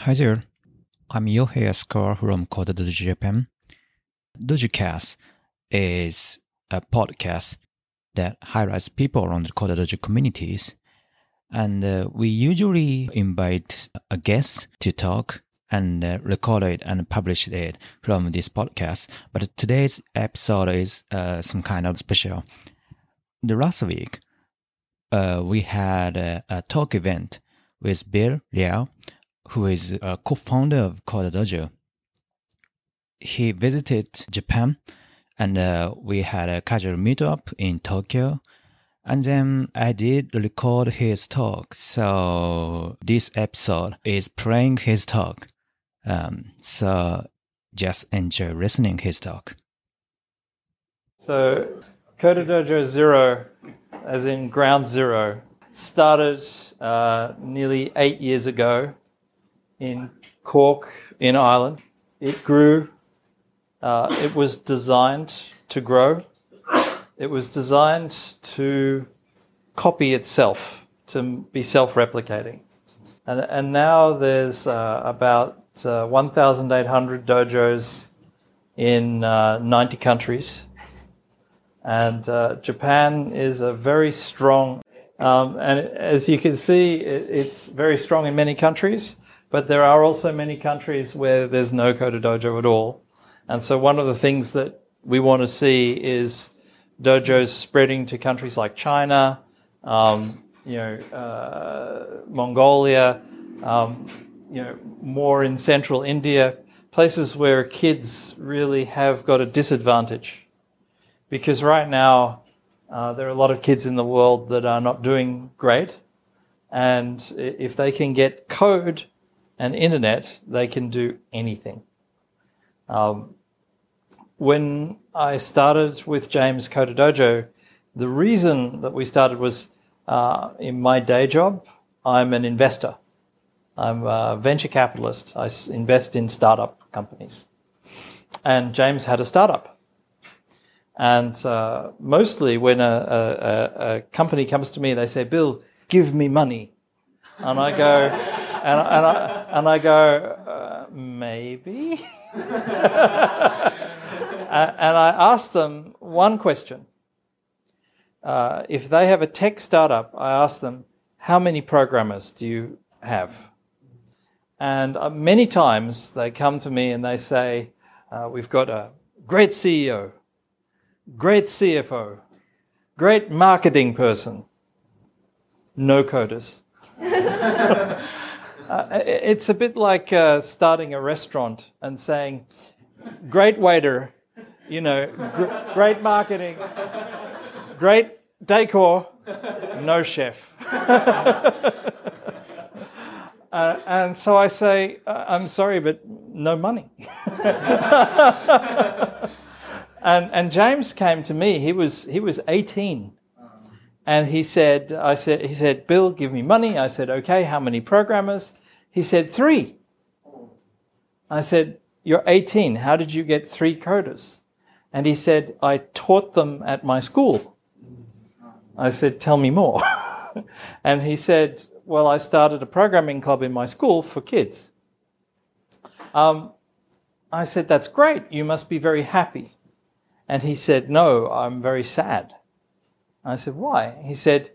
Hi there, I'm Yohei Asakura from CoderDojo Japan. DojiCast is a podcast that highlights people on the CoderDojo communities, and we usually invite a guest to talk and record it and publish it from this podcast. But today's episode is some kind of special. The last week, we had a talk event with Bill Liao, who is a co-founder of CoderDojo. He visited Japan, and we had a casual meetup in Tokyo. And then I did record his talk, so this episode is playing his talk. So just enjoy listening his talk. So CoderDojo Zero, as in Ground Zero, started nearly 8 years ago in Cork, in Ireland. It grew. It was designed to grow. It was designed to copy itself, to be self-replicating. And now there's about 1,800 dojos in 90 countries. And Japan is a very strong, and as you can see, it's very strong in many countries. But there are also many countries where there's no CoderDojo at all. And so one of the things that we want to see is dojos spreading to countries like China, Mongolia, more in central India, places where kids really have got a disadvantage. Because right now there are a lot of kids in the world that are not doing great. And if they can get code and internet, they can do anything. When I started with James CoderDojo, the reason that we started was in my day job, I'm an investor. I'm a venture capitalist. I invest in startup companies. And James had a startup. And mostly when a company comes to me, they say, Bill, give me money. And I go... And I go, maybe? And I ask them one question. If they have a tech startup, I ask them, how many programmers do you have? And many times they come to me and they say, we've got a great CEO, great CFO, great marketing person, no coders. It's a bit like starting a restaurant and saying, great waiter, great marketing, great decor, no chef. And so I say, I'm sorry, but no money. And James came to me, he was 18. And he said, Bill, give me money. I said, okay, how many programmers? He said, 3. I said, you're 18. How did you get 3 coders? And he said, I taught them at my school. I said, tell me more. And he said, well, I started a programming club in my school for kids. I said, that's great. You must be very happy. And he said, no, I'm very sad. I said, why? He said,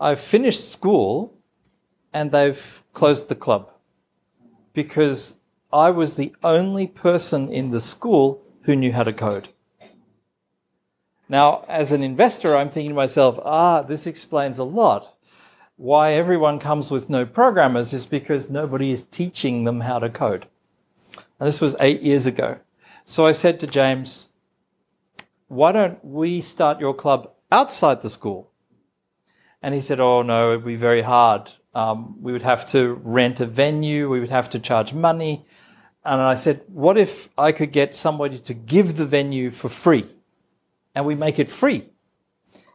I've finished school and they've closed the club because I was the only person in the school who knew how to code. Now, as an investor, I'm thinking to myself, this explains a lot. Why everyone comes with no programmers is because nobody is teaching them how to code. And this was 8 years ago. So I said to James, why don't we start your club outside the school? And he said, oh no, it'd be very hard. We would have to rent a venue, we would have to charge money. And I said, what if I could get somebody to give the venue for free and we make it free?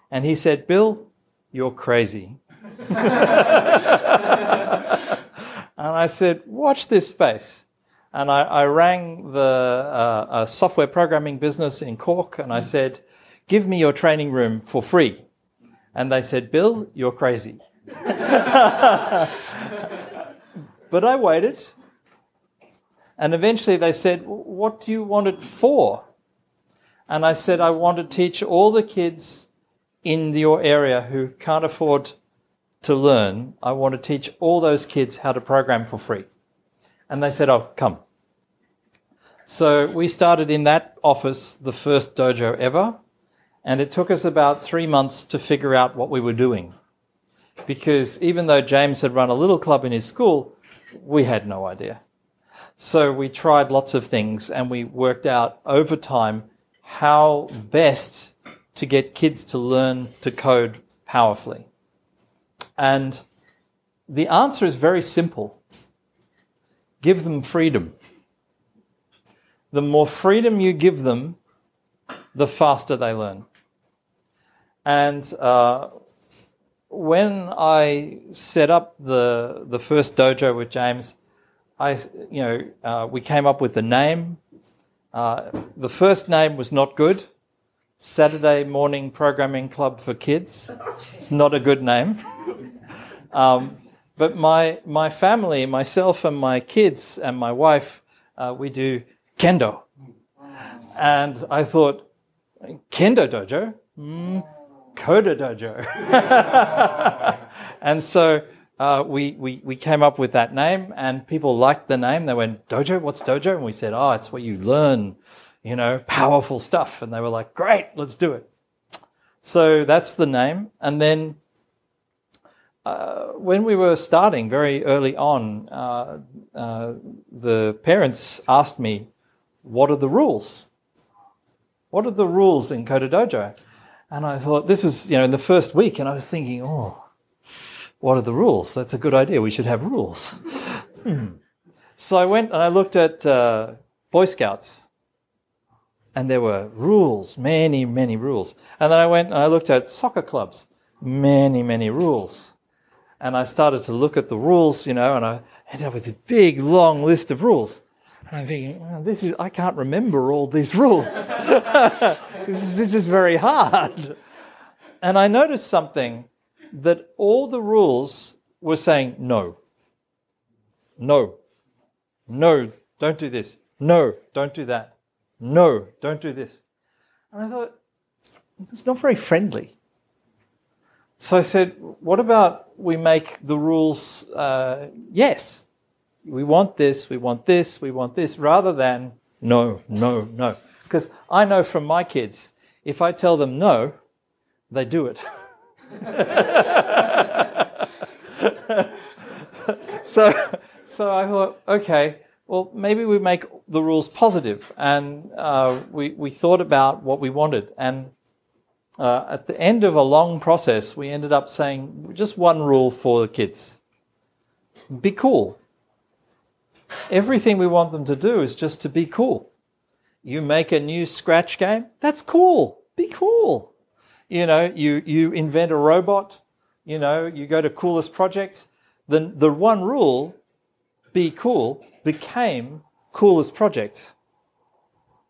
And he said, Bill, you're crazy. And I said, watch this space. And I rang the software programming business in Cork and I said, give me your training room for free. And they said, Bill, you're crazy. But I waited And eventually they said, what do you want it for? And I said, I want to teach all the kids in your area who can't afford to learn. I want to teach all those kids how to program for free. And they said, oh, come. So we started in that office the first dojo ever, and it took us about 3 months to figure out what we were doing, because even though James had run a little club in his school, we had no idea. So we tried lots of things, and we worked out over time how best to get kids to learn to code powerfully. And the answer is very simple. Give them freedom. The more freedom you give them, the faster they learn. And when I set up the first dojo with James, we came up with the name. The first name was not good. Saturday Morning Programming Club for Kids. It's not a good name. But my family, myself and my kids and my wife, we do kendo. And I thought, kendo dojo? Coda dojo. And so we came up with that name, and people liked the name. They went, dojo? What's dojo? And we said, oh, it's where you learn, powerful stuff. And they were like, great, let's do it. So that's the name. And then when we were starting very early on, the parents asked me, what are the rules? What are the rules in CoderDojo? And I thought, this was, in the first week, and I was thinking, oh, what are the rules? That's a good idea. We should have rules. So I went and I looked at Boy Scouts, and there were rules, many, many rules. And then I went and I looked at soccer clubs, many, many rules. And I started to look at the rules, and I ended up with a big, long list of rules. And I'm thinking, I can't remember all these rules. This is very hard. And I noticed something, that all the rules were saying no. No. No, don't do this. No, don't do that. No, don't do this. And I thought, it's not very friendly. So I said, what about we make the rules yes? We want this, we want this, we want this, rather than no, no, no. Because I know from my kids, if I tell them no, they do it. So I thought, okay, well, maybe we make the rules positive. And we thought about what we wanted. And at the end of a long process, we ended up saying just one rule for the kids. Be cool. Everything we want them to do is just to be cool. You make a new Scratch game, that's cool. Be cool. You invent a robot, you go to coolest projects. Then the one rule, be cool, became coolest projects,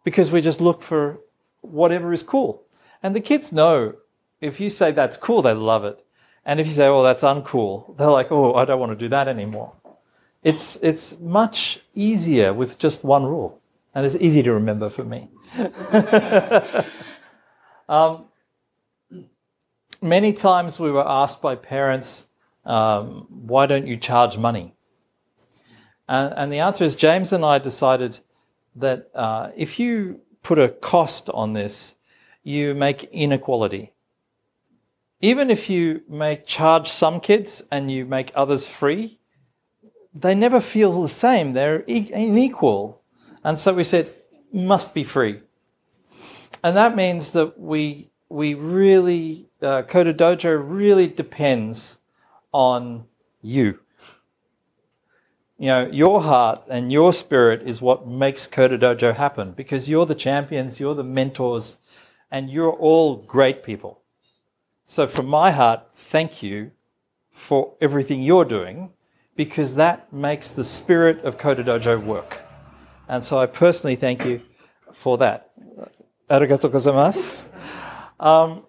because we just look for whatever is cool. And the kids know, if you say that's cool, they love it. And if you say, oh, that's uncool, they're like, oh, I don't want to do that anymore. It's much easier with just one rule, and it's easy to remember for me. Many times we were asked by parents, why don't you charge money? And the answer is, James and I decided that if you put a cost on this, you make inequality. Even if you charge some kids and you make others free, they never feel the same. They're unequal. And so we said, must be free. And that means that we really, CoderDojo really depends on you. Your heart and your spirit is what makes CoderDojo happen, because you're the champions, you're the mentors, and you're all great people. So from my heart, thank you for everything you're doing, because that makes the spirit of CoderDojo work. And so I personally thank you for that. Arigatou gozaimasu.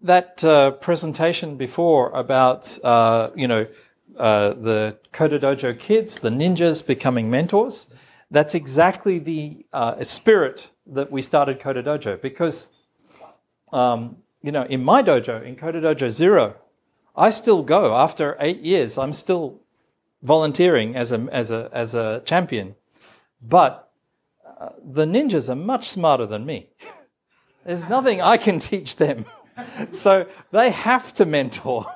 That presentation before about the CoderDojo kids, the ninjas becoming mentors. That's exactly the spirit that we started CoderDojo, because, in my dojo, in CoderDojo Zero, I still go after 8 years. I'm still volunteering as a champion, but the ninjas are much smarter than me. There's nothing I can teach them, so they have to mentor.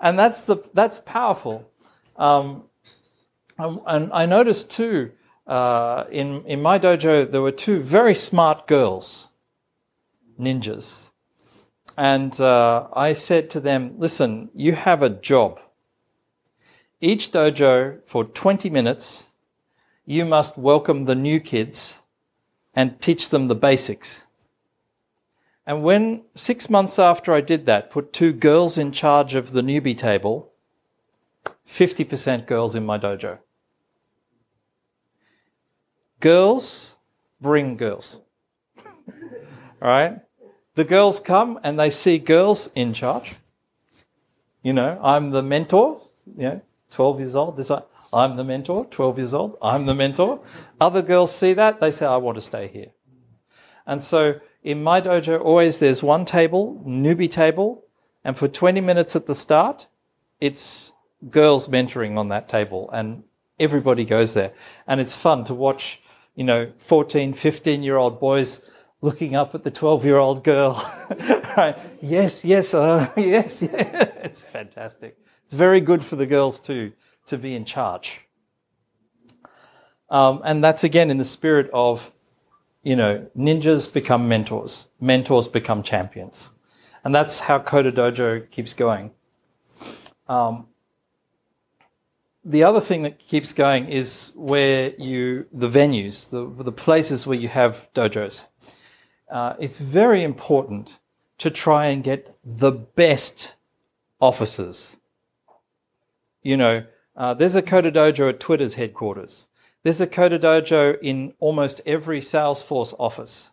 And that's powerful. And I noticed too, in my dojo, there were two very smart girls, ninjas. And I said to them, listen, you have a job. Each dojo for 20 minutes, you must welcome the new kids and teach them the basics. And when 6 months after I did that, put two girls in charge of the newbie table, 50% girls in my dojo. Girls bring girls. All right? The girls come and they see girls in charge. You know, I'm the mentor, 12 years old. I'm the mentor, 12 years old. I'm the mentor. Other girls see that. They say, I want to stay here. And so in my dojo, always there's one table, newbie table. And for 20 minutes at the start, it's girls mentoring on that table. And everybody goes there. And it's fun to watch, 14, 15-year-old boys looking up at the 12-year-old girl. Right? Yes. It's fantastic. It's very good for the girls too, to be in charge. And that's again in the spirit of, ninjas become mentors, mentors become champions. And that's how CoderDojo keeps going. The other thing that keeps going is the venues, the places where you have dojos. It's very important to try and get the best officers. There's a CoderDojo at Twitter's headquarters. There's a CoderDojo in almost every Salesforce office.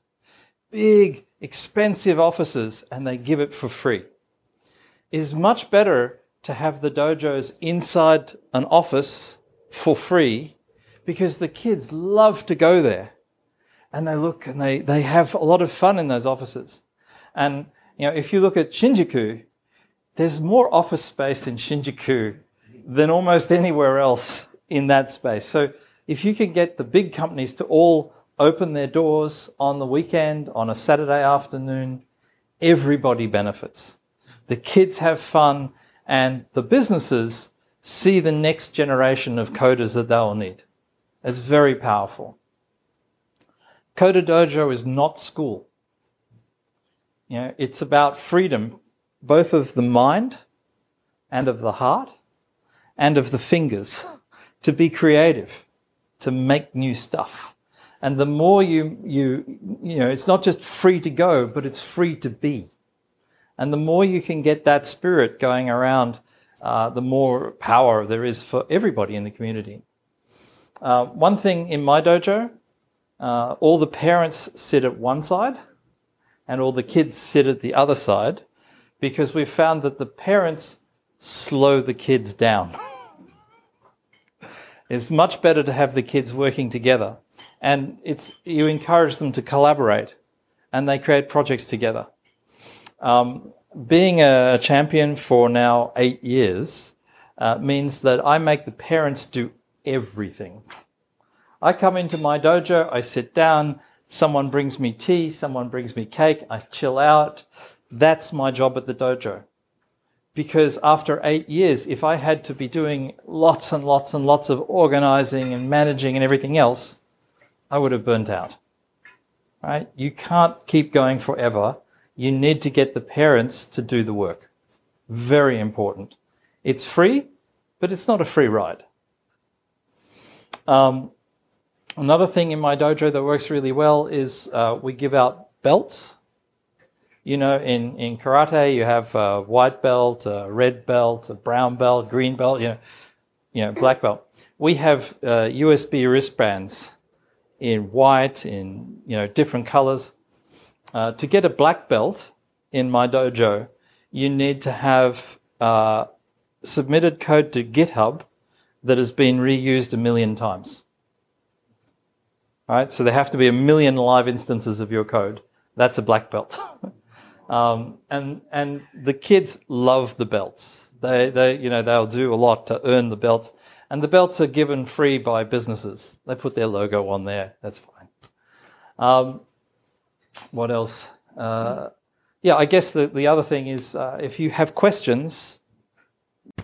Big, expensive offices, and they give it for free. It's much better to have the dojos inside an office for free, because the kids love to go there. And they look and they have a lot of fun in those offices. And, if you look at Shinjuku, there's more office space in Shinjuku than almost anywhere else in that space. So if you can get the big companies to all open their doors on the weekend, on a Saturday afternoon, everybody benefits. The kids have fun, and the businesses see the next generation of coders that they'll need. It's very powerful. CoderDojo is not school. It's about freedom, both of the mind and of the heart and of the fingers, to be creative, to make new stuff. And the more you it's not just free to go, but it's free to be. And the more you can get that spirit going around, the more power there is for everybody in the community. One thing in my dojo, all the parents sit at one side and all the kids sit at the other side, because we've found that the parents slow the kids down. It's much better to have the kids working together, and you encourage them to collaborate and they create projects together. Being a champion for now 8 years means that I make the parents do everything. I come into my dojo, I sit down, someone brings me tea, someone brings me cake, I chill out. That's my job at the dojo. Because after 8 years, if I had to be doing lots and lots and lots of organizing and managing and everything else, I would have burnt out. Right? You can't keep going forever. You need to get the parents to do the work. Very important. It's free, but it's not a free ride. Another thing in my dojo that works really well is we give out belts. In karate, you have a white belt, a red belt, a brown belt, green belt, black belt. We have USB wristbands in white, in different colors. To get a black belt in my dojo, you need to have submitted code to GitHub that has been reused 1 million times. All right, so there have to be 1 million live instances of your code. That's a black belt. And the kids love the belts. They'll do a lot to earn the belts. And the belts are given free by businesses. They put their logo on there. That's fine. What else? I guess the other thing is if you have questions,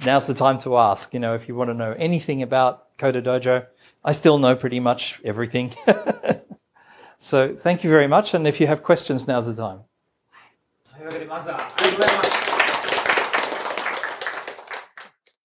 now's the time to ask. You know, if you want to know anything about CoderDojo, I still know pretty much everything. So thank you very much. And if you have questions, now's the time. というわけでまずはありがとうございます。